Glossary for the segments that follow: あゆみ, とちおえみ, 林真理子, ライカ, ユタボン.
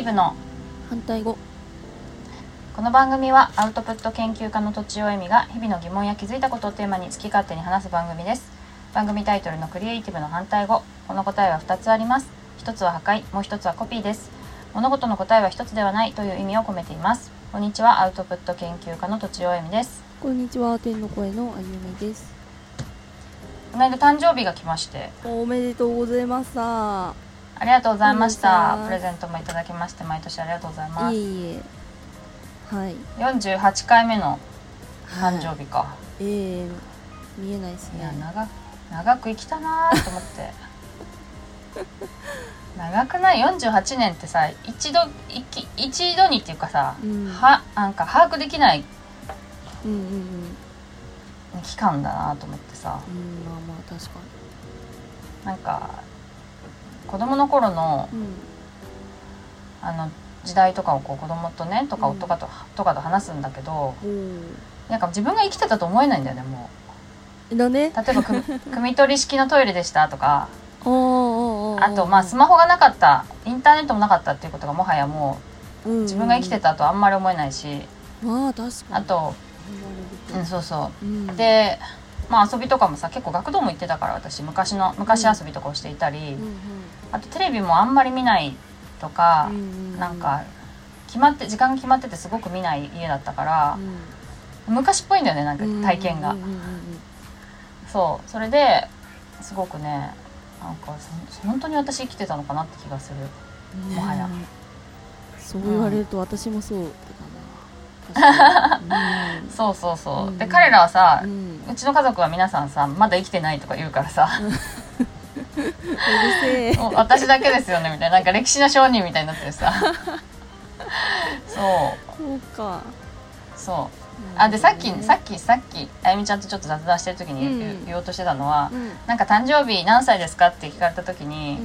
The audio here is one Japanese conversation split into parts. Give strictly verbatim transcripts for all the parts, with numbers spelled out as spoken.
ティブの反対語。この番組はアウトプット研究家のとちおえみが日々の疑問や気づいたことをテーマに好き勝手に話す番組です。番組タイトルのクリエイティブの反対語、この答えはふたつあります。ひとつは破壊、もうひとつはコピーです。物事の答えはひとつではないという意味を込めています。こんにちは、アウトプット研究家のとちおえみです。こんにちは、天の声のあゆみです。この間誕生日が来まして、おめでとうございました。ありがとうございました。プレゼントもいただきまして、毎年ありがとうございます。いえいえ、はい、よんじゅうはちかいめの誕生日か、はい、ええー、見えないですね。いや 長, 長く生きたなと思って長くない？ よんじゅうはち 年ってさ、一度一、一度にっていうかさ、うん、はなんか把握できない、うんうんうん、期間だなと思ってさ、うん、まあまあ確かに、なんか子供の頃の、うん、あの時代とかをこう子供とねとか夫とか と,、うん、とかと話すんだけど、うん、なんか自分が生きてたと思えないんだよね、もうだね。例えばくみ取り式のトイレでしたとかおーおーおー、あとまあスマホがなかった、インターネットもなかったっていうことがもはやもう、うんうん、自分が生きてたとあんまり思えないし、まあ確かに、あと、うん、そうそう、うん、で、まあ、遊びとかもさ、結構学童も行ってたから、私昔の昔遊びとかをしていたり、うんうんうん、あとテレビもあんまり見ないとか、うんうんうん、なんか決まって時間が決まっててすごく見ない家だったから、うん、昔っぽいんだよね、なんか体験が、うんうんうんうん、そう、それですごくね、なんか本当に私生きてたのかなって気がする、ね、もはや。そう言われると私もそうだな、うん、そうそうそう、うんうん、で彼らはさ、うん、うちの家族は皆さんさ、まだ生きてないとか言うからさ、うんうるせえ私だけですよねみたいな、なんか歴史の証人みたいになってるさそうそうか、そう、あ、でさっきさっきさっきあゆみちゃんとちょっと雑談してる時に 言,、うん、言おうとしてたのは、うん、なんか誕生日何歳ですかって聞かれた時に、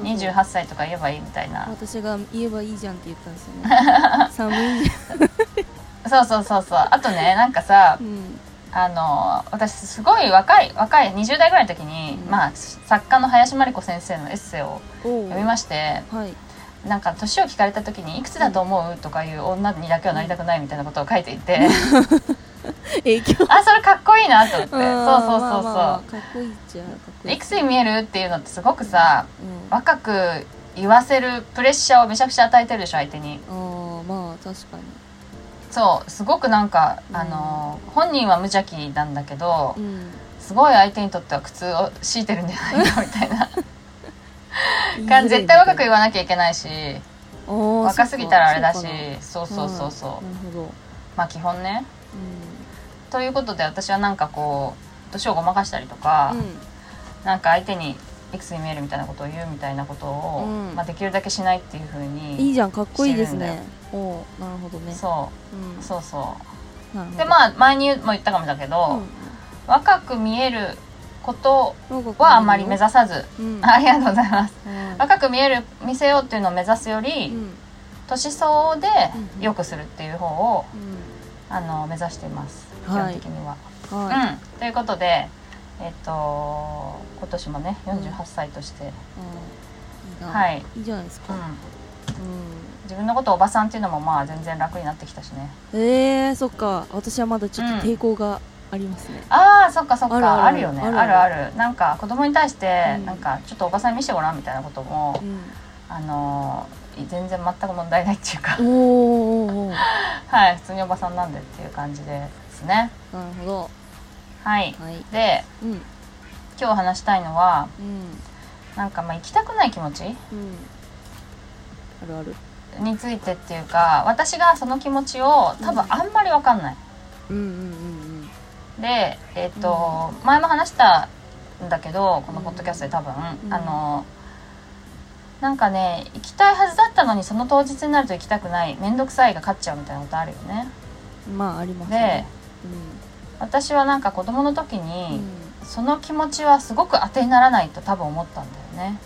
うん、にじゅうはっさいとか言えばいいみたいな、私が言えばいいじゃんって言ったんですよね寒いじゃんそうそうそうそう、あとね、なんかさ、うん、あの私すごい若い若いにじゅう代ぐらいの時に、うん、まあ、作家の林真理子先生のエッセイを読みまして、はい、なんか年を聞かれた時にいくつだと思うとかいう女にだけはなりたくないみたいなことを書いていて、影響あ、それかっこいいなと思って、そうそうそうそう、まあまあ、かっこいいっちゃかっこいい。いくつに見えるっていうのってすごくさ、うんうん、若く言わせるプレッシャーをめちゃくちゃ与えてるでしょ、相手に。あ、まあ確かに。そう、すごくなんか、うん、あの本人は無邪気なんだけど、うん、すごい相手にとっては苦痛を強いてるんじゃないかみたいな感じ。絶対若く言わなきゃいけないし、若すぎたらあれだし、そうそうそうそう、はい、なるほど、まあ基本ね、うん、ということで私はなんかこう年をごまかしたりとか、うん、なんか相手にいくつに見えるみたいなことを言うみたいなことを、うん、まあ、できるだけしないっていう風にしてるんだよ。いいじゃん、かっこいいですね。お、なるほどね。そう、うん、そうそう。なるほど。で、まあ前にも言ったかもだけど、うん、若く見えることはあんまり目指さず、うん、ありがとうございます、うん、若く見える見せようっていうのを目指すより、うん、年相応で良くするっていう方を、うん、あの目指しています、はい、基本的には、はい、うん、ということで、えっと今年もねよんじゅうはっさいとして、うん、はい、いいじゃないですか、うんうん、自分のことをおばさんっていうのもまあ全然楽になってきたしね。えー、そっか、私はまだちょっと抵抗がありますね、うん、あー、そっかそっか、あるある、あるよね、あるある、あるある、なんか子供に対して、うん、なんかちょっとおばさん見せてごらんみたいなことも、うん、あのー、全然全く問題ないっていうか、おーおーおーはい、普通におばさんなんでっていう感じですね。なるほど、はい、はい、で、うん、今日話したいのは、うん、なんかまあ行きたくない気持ち、うん、あるあるについてっていうか、私がその気持ちを多分あんまり分かんない、うんうんうんうん、で、えっと、うん、前も話したんだけどこのポッドキャストで多分、うん、あのなんかね、行きたいはずだったのにその当日になると行きたくない、めんどくさいが勝っちゃうみたいなことあるよね。まあありますね。で、うん、私はなんか子供の時に、うん、その気持ちはすごく当てにならないと多分思ったんだよね、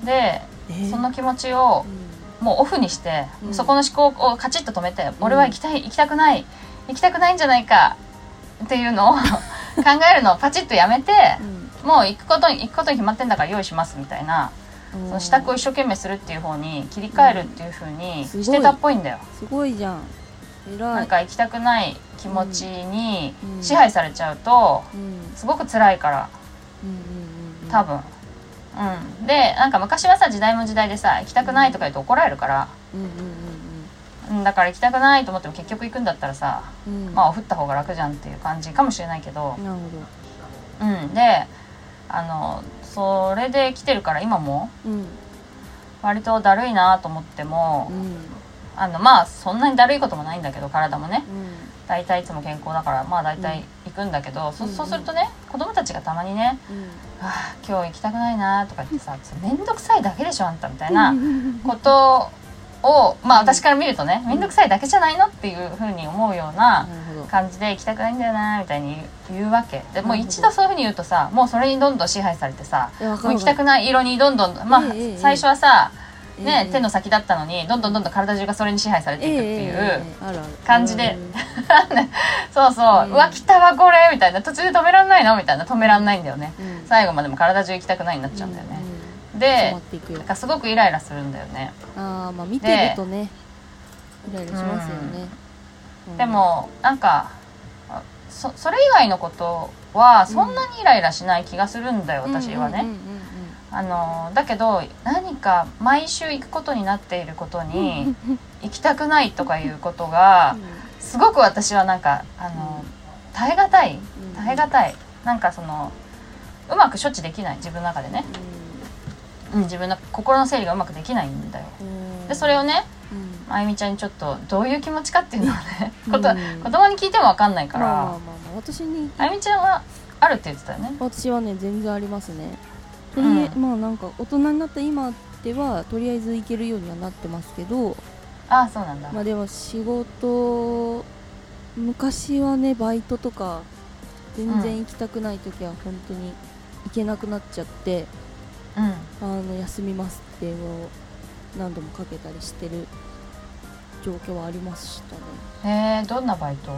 うん、で、えー、その気持ちを、うん、もうオフにして、うん、そこの思考をカチッと止めて、うん、俺は行きたい、行きたくない、行きたくないんじゃないかっていうのを考えるのをパチッとやめて、うん、もう行くことに、行くことに決まってんだから用意しますみたいなその支度を一生懸命するっていう方に切り替えるっていう風にしてたっぽいんだよ、うん、すごい、 すごいじゃん、偉い。なんか行きたくない気持ちに支配されちゃうとすごく辛いから、うんうんうん、多分、うん、でなんか昔はさ、時代も時代でさ、行きたくないとか言うと怒られるから、うんうんうんうん、だから行きたくないと思っても結局行くんだったらさ、うん、まあ降った方が楽じゃんっていう感じかもしれないけど、なるほど、うん、であのそれで来てるから今も、うん、割とだるいなと思っても、うん、あのまあそんなにだるいこともないんだけど、体もね、うん、だいたいいつも健康だからまあだいたい行くんだけど、うん、そ, そうするとね、子供たちがたまにね、うん、あ今日行きたくないなとか言ってさ、めんどくさいだけでしょあんたみたいなことをまあ私から見るとね、めんどくさいだけじゃないのっていう風に思うような感じで、行きたくないんだよなみたいに言うわけで、もう一度そういう風に言うとさ、もうそれにどんどん支配されてさ、もう行きたくない色にどんどん、まあ最初はさね、手の先だったのにどんどんどんどん体中がそれに支配されていくっていう感じでそうそう、うわ来たわこれみたいな、途中で止めらんないのみたいな、止めらんないんだよね、最後までも体中行きたくないになっちゃうんだよね。でなんかすごくイライラするんだよね。あ、まあ見てるとねイライラしますよね、うん、でもなんか そ, それ以外のことはそんなにイライラしない気がするんだよ、うん、私はね。あのだけど何か毎週行くことになっていることに行きたくないとかいうことがすごく私はなんかあの耐え難い耐え難いなんかそのうまく処置できない、自分の中でね、うん、自分の心の整理がうまくできないんだよ。でそれをね、うん、あゆみちゃんにちょっとどういう気持ちかっていうのをね、うん、こと子供に聞いても分かんないから、まあまあまあ、私にあゆみちゃんはあるって言ってたよね。私はね全然ありますね。とりあえず、うん、まあなんか大人になった今ではとりあえず行けるようにはなってますけど、あ、そうなんだ。まあでも仕事、昔はねバイトとか全然行きたくない時は本当に行けなくなっちゃって、うん、あの休みますってもう何度もかけたりしてる状況はありましたね。えー、どんなバイト？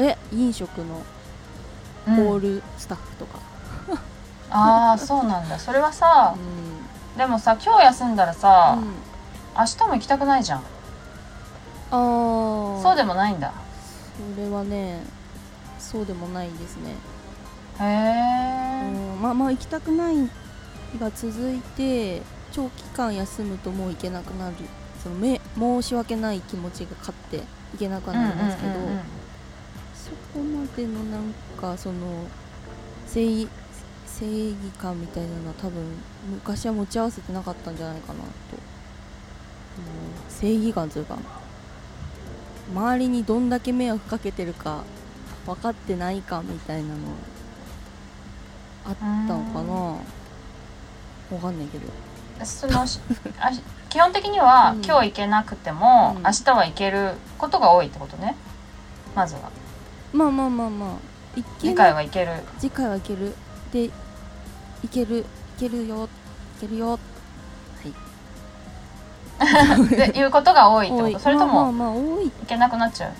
え、飲食のホールスタッフとか、うん、ああそうなんだ。それはさ、うん、でもさ今日休んだらさ、うん、明日も行きたくないじゃん。ああ、そうでもないんだ。それはねそうでもないですね。へえ、うん、まあまあ行きたくないが続いて長期間休むともう行けなくなる、そのめ申し訳ない気持ちが勝って行けなくなりますけど、うんうんうんうん、そこまでのなんかその正義、正義感みたいなのは多分昔は持ち合わせてなかったんじゃないかなと、うん、正義感というか周りにどんだけ迷惑かけてるか分かってないかみたいなのあったのかな、分かんないけどその基本的には、うん、今日行けなくても、うん、明日は行けることが多いってことね。まずはまあまあまあまあ次回は行ける次回は行けるで行ける行けるよ行けるよはいでいうことが多いってこと、それとも、まあまあまあ多い、行けなくなっちゃう。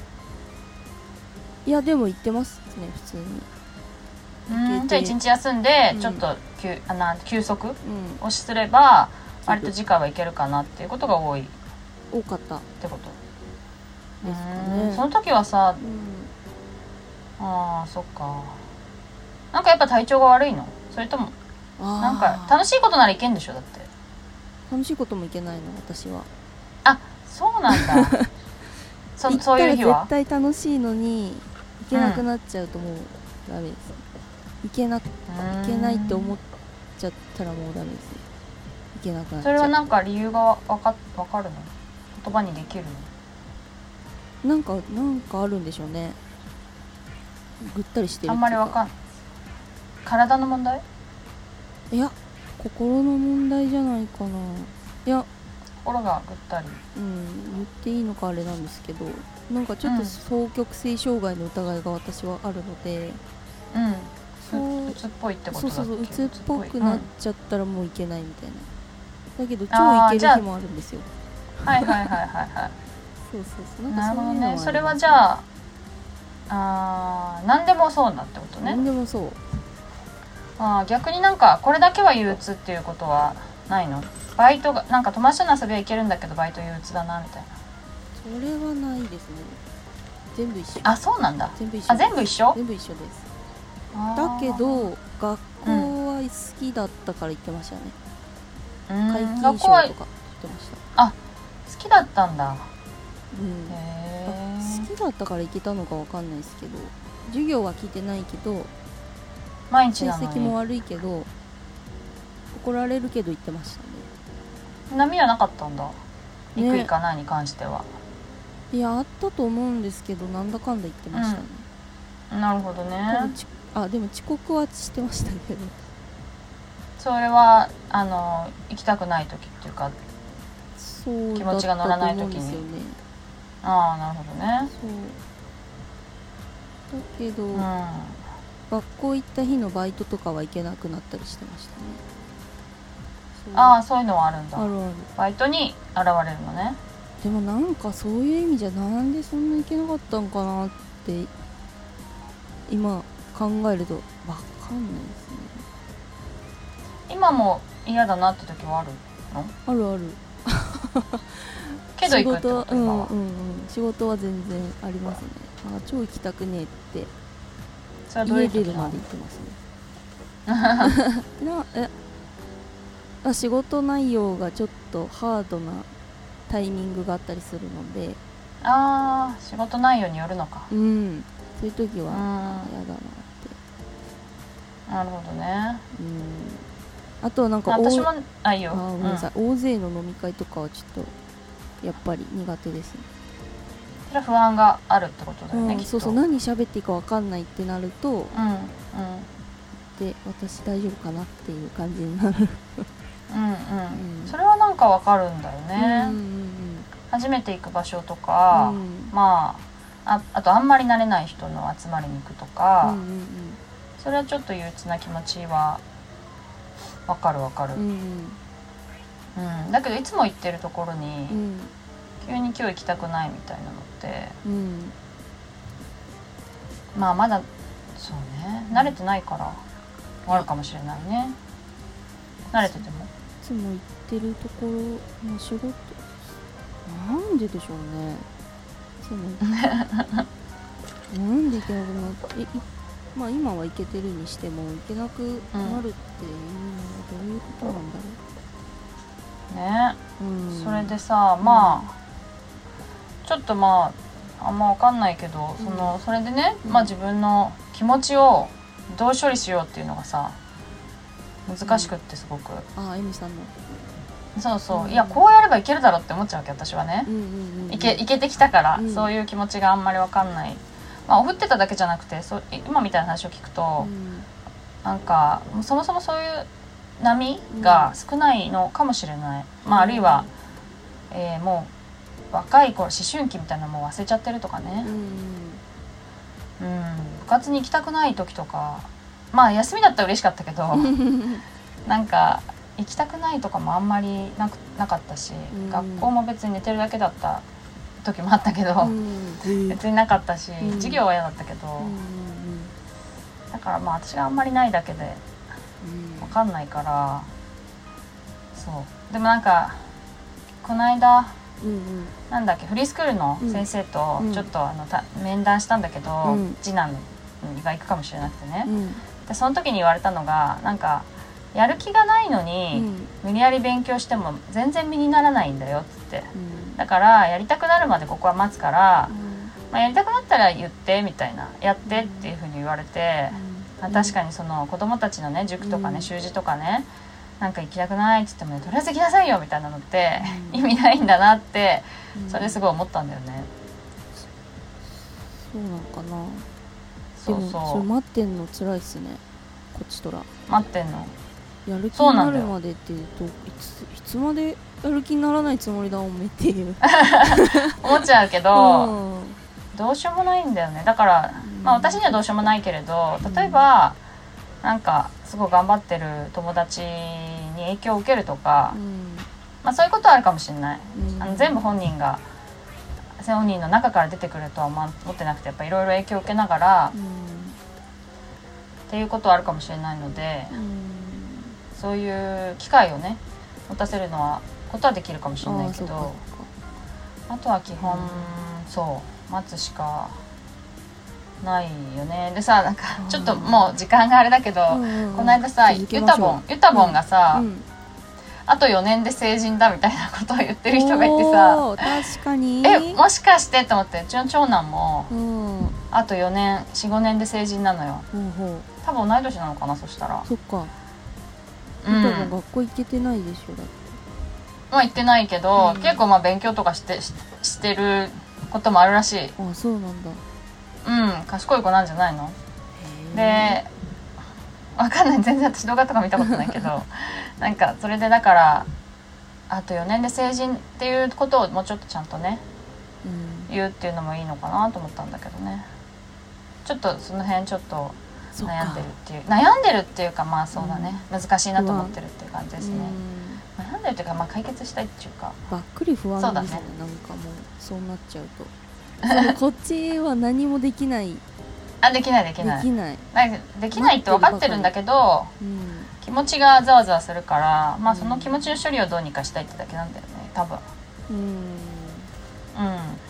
いやでも行ってますね普通に。うんじゃあいちにち休んでちょっと休、うん、あな休息をすれば割と次回はいけるかなっていうことが多い多かったってことですかね。その時はさ、うん、ああそっか、なんかやっぱ体調が悪いの、それともなんか楽しいことならいけんでしょ。だって楽しいこともいけないの私は。あそうなんだそ, そういう日は絶対楽しいのに行けなくなっちゃうともうダメです。行けな、行けないって思っちゃったらもうダメです。行けなくなっちゃう。それはなんか理由がわか、わかるの？言葉にできるの？なんか、なんかあるんでしょうね。ぐったりしてるっていうか。あんまりわかんない。体の問題？いや、心の問題じゃないかな。いや、心がぐったり。うん、言っていいのかあれなんですけど、なんかちょっと双極性障害の疑いが私はあるので、うん。うんそう、うつっぽいってことだっけ？そうそうそう、うつっぽくなっちゃったらもういけないみたいな、うん、だけど超いける日もあるんですよ。はいはいはいはいはいそうそうそう、なんかそういうのはあるんだよね。それはじゃあ、あー、何でもそうなってことね。何でもそう。あー、逆になんかこれだけは憂鬱っていうことはないの？バイトがなんか友達との遊びは行けるんだけどバイト憂鬱だなみたいな。それはないですね。全部一緒。あ、そうなんだ。全部一緒。あ、全部一緒？全部一緒です。だけど学校は好きだったから行ってましたね。うん、学校は行ってました。あ、好きだったんだ。うん、へー。好きだったから行けたのかわかんないですけど、授業は聞いてないけど、毎日なのに成績も悪いけど怒られるけど行ってましたね。波はなかったんだ。行く行かないに関しては、ね、いやあったと思うんですけどなんだかんだ言ってましたね、うん、なるほどね。あ、でも遅刻はしてましたけどそれはあの行きたくない時っていうかそう気持ちが乗らない時に、ね、ああなるほどね。そうだけど、うん、学校行った日のバイトとかは行けなくなったりしてましたね。ああ、そういうのはあるんだ。あるある。バイトに現れるのね。でもなんかそういう意味じゃなんでそんなにいけなかったんかなって今考えるとわかんないですね。今も嫌だなって時はあるの？あるあるけど行くってこと？今は、うんうんうん、仕事は全然ありますね。あ、超行きたくねえってそれはどういう時なの？家出るまで行ってますねなえ仕事内容がちょっとハードなタイミングがあったりするので、あー、仕事内容によるのか。うん、そういう時は嫌だなって。なるほどね、うん、あとはなんか私も、あ、いいよ、あ、ごめんなさい、うん、大勢の飲み会とかはちょっとやっぱり苦手ですね。それは不安があるってことだよね、うん、きっと。そうそう、何喋っていいか分かんないってなると、うんうん、で、私大丈夫かなっていう感じになるうんうん、うん、それはなんかわかるんだよね、うんうんうん、初めて行く場所とか、うん、まあ、あ、あとあんまり慣れない人の集まりに行くとか、うんうんうん、それはちょっと憂鬱な気持ちはわかるわかる、うんうんうん、だけどいつも行ってるところに、うん、急に今日行きたくないみたいなのって、うん、まあまだそうね、慣れてないからあるかもしれないね。慣れててもいつも行ってるところの仕事なんででしょうね。そのなんで行けなくなってえ、まあ今は行けてるにしても行けなくなるって、うん、どういうことなんだろうね、うん、それでさ、まあ、うん、ちょっとまああんま分かんないけど、うん、そのそれでね、まあ自分の気持ちをどう処理しようっていうのがさ難しくってすごく、うん、あ、エミさんのそうそう、うん、いやこうやればいけるだろうって思っちゃうわけ私はね、うんうんうん、いけ、いけてきたから、うん、そういう気持ちがあんまりわかんない。まあ振ってただけじゃなくてそ今みたいな話を聞くと、うん、なんかそもそもそういう波が少ないのかもしれない、うん、まああるいは、うん、えー、もう若い頃思春期みたいなのも忘れちゃってるとかね、うんうんうん、部活に行きたくない時とか、まあ休みだったら嬉しかったけどなんか行きたくないとかもあんまり な, くなかったし、うん、学校も別に寝てるだけだった時もあったけど、うん、別になかったし、うん、授業は嫌だったけど、うん、だからまあ私があんまりないだけで分かんないから、うん、そうでもなんかこの間うんうん、なんだっけフリースクールの先生とちょっとあのた面談したんだけど、うん、次男が行くかもしれなくてね、うん、でその時に言われたのがなんかやる気がないのに、うん、無理やり勉強しても全然身にならないんだよっつって、うん、だからやりたくなるまでここは待つから、うんまあ、やりたくなったら言ってみたいなやってっていうふうに言われて、うんまあ、確かにその子供たちのね塾とかね習字とかねなんか行きたくないって言っても、ね、とりあえず行きなさいよみたいなのって、うん、意味ないんだなって、うん、それすごい思ったんだよね。そうなのかな。そうそう。でもそれ待ってんの辛いっすね。こっちとら。待ってんの。やる気になるまでっていうとういついつまでやる気にならないつもりだおめっていう思っちゃうけど、うん、どうしようもないんだよね。だから、うん、まあ私にはどうしようもないけれど、例えば、うんなんかすごい頑張ってる友達に影響を受けるとか、うんまあ、そういうことはあるかもしれない、うん、あの全部本人が本人の中から出てくるとは思ってなくてやっぱいろいろ影響を受けながら、うん、っていうことはあるかもしれないので、うん、そういう機会をね持たせるのはことはできるかもしれないけど、あとは基本、うん、そう待つしかないよね。でさ、なんかちょっともう時間があれだけど、うん、この間さ、ユタボンユタボンがさ、うんうん、あとよねんで成人だみたいなことを言ってる人がいてさ、確かにえもしかしてと思って、うちの長男も、うん、あとよねん よんごねんで成人なのよ、うん、多分同い年なのかな。そしたらそっか、ユタボン学校行けてないでしょ。だってまあ行ってないけど、うん、結構まあ勉強とかして し, してることもあるらしい。あ、そうなんだ。うん、賢い子なんじゃないの。で、わかんない、全然私動画とか見たことないけどなんかそれでだからあとよねんで成人っていうことをもうちょっとちゃんとね、うん、言うっていうのもいいのかなと思ったんだけどね。ちょっとその辺ちょっと悩んでるっていう、悩んでるっていうか、まあそうだね、うん、難しいなと思ってるっていう感じですね、うん、悩んでるっていうか、まあ解決したいっていうか、ばっくり不安ですね。そうだね、なんかもうそうなっちゃうとこっちは何もできないあ、できないできないできないできないって分かってるんだけど、うん、気持ちがざわざわするから、まあ、その気持ちの処理をどうにかしたいってだけなんだよね、多分。うん、うん、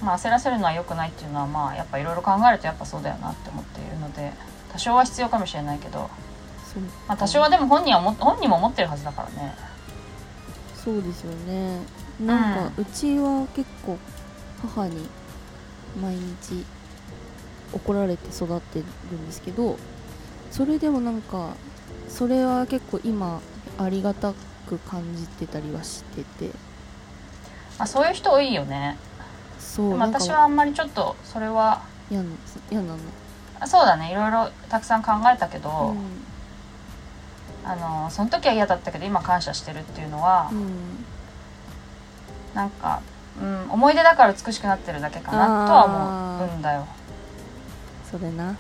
まあ焦らせるのは良くないっていうのは、まあやっぱいろいろ考えるとやっぱそうだよなって思っているので、多少は必要かもしれないけど、まあ、多少はでも本人はも本人も思ってるはずだからね。そうですよね。なんかうちは結構母に毎日怒られて育ってるんですけど、それでもなんかそれは結構今ありがたく感じてたりはしてて、あ、そういう人多いよね。そう、でも私はあんまりちょっとそれは嫌なの。あ、そうだね、いろいろたくさん考えたけど、うん、あのその時は嫌だったけど今感謝してるっていうのは、うん、なんかうん、思い出だから美しくなってるだけかなとは思うんだよ。それな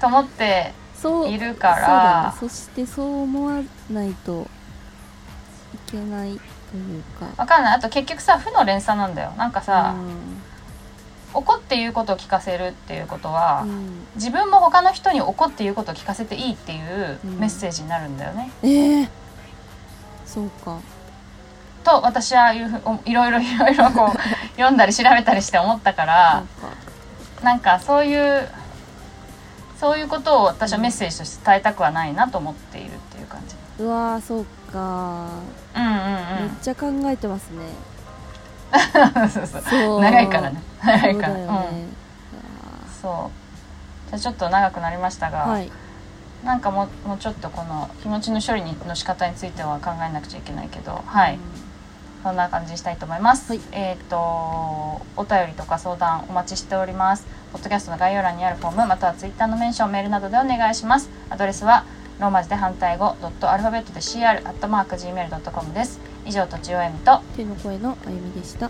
と思っているから。 そ, う そ, うだ、ね、そしてそう思わないといけないというか、分かんない。あと結局さ、負の連鎖なんだよ。なんかさ、うん、怒って言うことを聞かせるっていうことは、うん、自分も他の人に怒って言うことを聞かせていいっていうメッセージになるんだよね、うん、えー、そうかと私はいろいろいろいろこう読んだり調べたりして思ったからなんかそういうそういうことを私はメッセージとして伝えたくはないなと思っているっていう感じ。うわー、そうか、うんうんうん、めっちゃ考えてますねそうそうそう、長いからね、長いから、そうだよね、うん、そう。じゃあちょっと長くなりましたが、はい、なんかもう、もうちょっとこの気持ちの処理の仕方については考えなくちゃいけないけど、はい、うん、そんな感じにしたいと思います、はい、えっ、ー、とお便りとか相談お待ちしております。ポッドキャストの概要欄にあるフォーム、またはツイッターのメンション、メールなどでお願いします。アドレスはローマ字で反対語ドットアルファベットで シーアール アットマーク ジーメール ドットコム です。以上、とちおえみと手の声のあゆみでした。